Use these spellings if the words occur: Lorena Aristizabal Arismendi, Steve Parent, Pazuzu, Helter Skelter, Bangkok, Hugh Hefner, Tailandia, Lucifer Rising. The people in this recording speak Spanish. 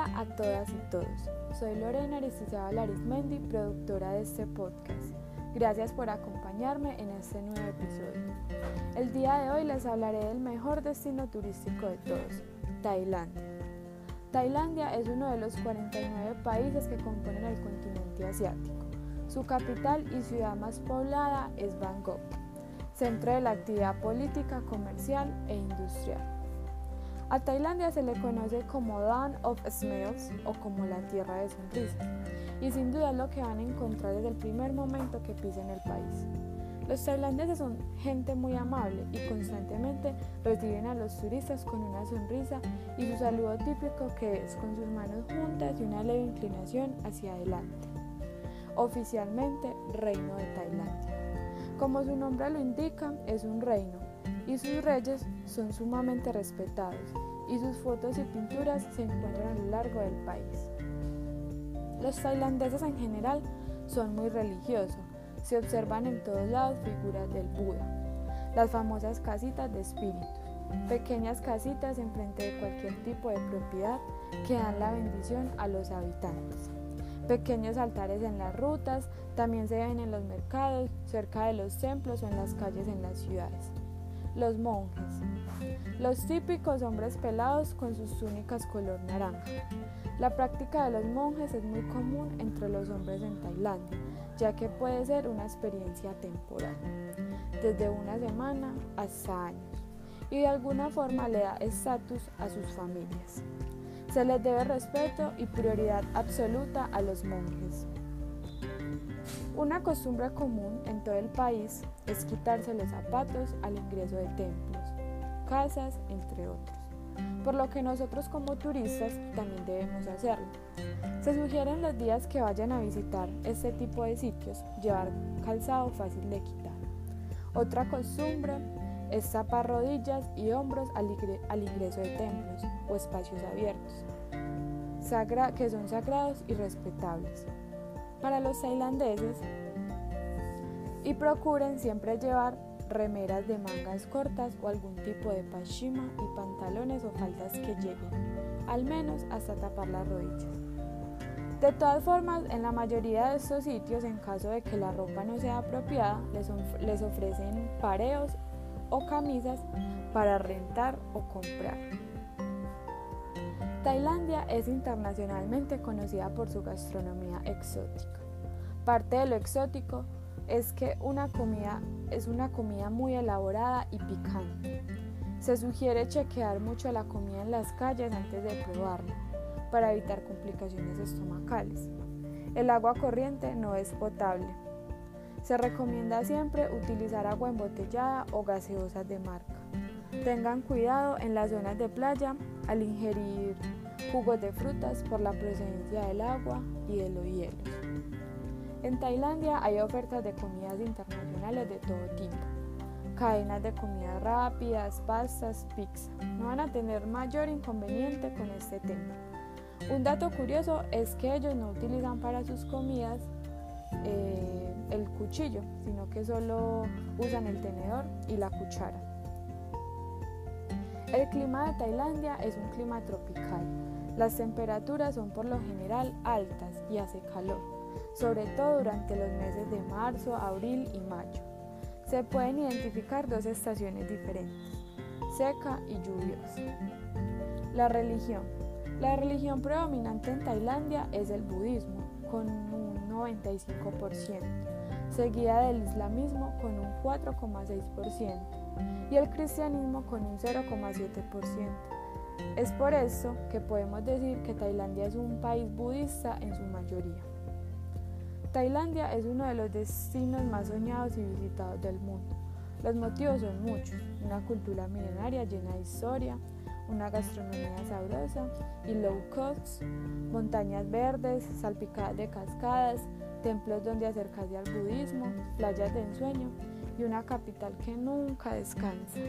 Hola a todas y todos, soy Lorena Aristizabal Arismendi, productora de este podcast. Gracias por acompañarme en este nuevo episodio. El día de hoy les hablaré del mejor destino turístico de todos, Tailandia. Tailandia es uno de los 49 países que componen el continente asiático. Su capital y ciudad más poblada es Bangkok, centro de la actividad política, comercial e industrial. A Tailandia se le conoce como Land of Smiles o como la tierra de sonrisas, y sin duda es lo que van a encontrar desde el primer momento que pisen el país. Los tailandeses son gente muy amable y constantemente reciben a los turistas con una sonrisa y su saludo típico, que es con sus manos juntas y una leve inclinación hacia adelante. Oficialmente, Reino de Tailandia. Como su nombre lo indica, es un reino, y sus reyes son sumamente respetados, y sus fotos y pinturas se encuentran a lo largo del país. Los tailandeses en general son muy religiosos, se observan en todos lados figuras del Buda, las famosas casitas de espíritus, pequeñas casitas enfrente de cualquier tipo de propiedad que dan la bendición a los habitantes. Pequeños altares en las rutas también se ven en los mercados, cerca de los templos o en las calles en las ciudades. Los monjes, los típicos hombres pelados con sus túnicas color naranja. La práctica de los monjes es muy común entre los hombres en Tailandia, ya que puede ser una experiencia temporal, desde una semana hasta años, y de alguna forma le da estatus a sus familias. Se les debe respeto y prioridad absoluta a los monjes. Una costumbre común en todo el país es quitarse los zapatos al ingreso de templos, casas, entre otros, por lo que nosotros como turistas también debemos hacerlo. Se sugieren los días que vayan a visitar este tipo de sitios llevar calzado fácil de quitar. Otra costumbre es tapar rodillas y hombros al ingreso de templos o espacios abiertos, que son sagrados y respetables para los tailandeses, y procuren siempre llevar remeras de mangas cortas o algún tipo de pashima y pantalones o faldas que lleguen al menos hasta tapar las rodillas. De todas formas, en la mayoría de estos sitios, en caso de que la ropa no sea apropiada, les ofrecen pareos o camisas para rentar o comprar. Tailandia es internacionalmente conocida por su gastronomía exótica. Parte de lo exótico es que es una comida muy elaborada y picante. Se sugiere chequear mucho la comida en las calles antes de probarla, para evitar complicaciones estomacales. El agua corriente no es potable. Se recomienda siempre utilizar agua embotellada o gaseosas de marca. Tengan cuidado en las zonas de playa al ingerir jugos de frutas por la presencia del agua y de los hielos. En Tailandia hay ofertas de comidas internacionales de todo tipo, cadenas de comidas rápidas, pastas, pizza. No van a tener mayor inconveniente con este tema. Un dato curioso es que ellos no utilizan para sus comidas el cuchillo, sino que solo usan el tenedor y la cuchara. El clima de Tailandia es un clima tropical. Las temperaturas son por lo general altas y hace calor, sobre todo durante los meses de marzo, abril y mayo. Se pueden identificar dos estaciones diferentes, seca y lluviosa. La religión predominante en Tailandia es el budismo, con un 95%, seguida del islamismo con un 4,6%. y el cristianismo con un 0,7%. Es por eso que podemos decir que Tailandia es un país budista en su mayoría. Tailandia es uno de los destinos más soñados y visitados del mundo. Los motivos son muchos: una cultura milenaria llena de historia, una gastronomía sabrosa y low cost, montañas verdes salpicadas de cascadas, templos donde acercarse al budismo, playas de ensueño y una capital que nunca descansa.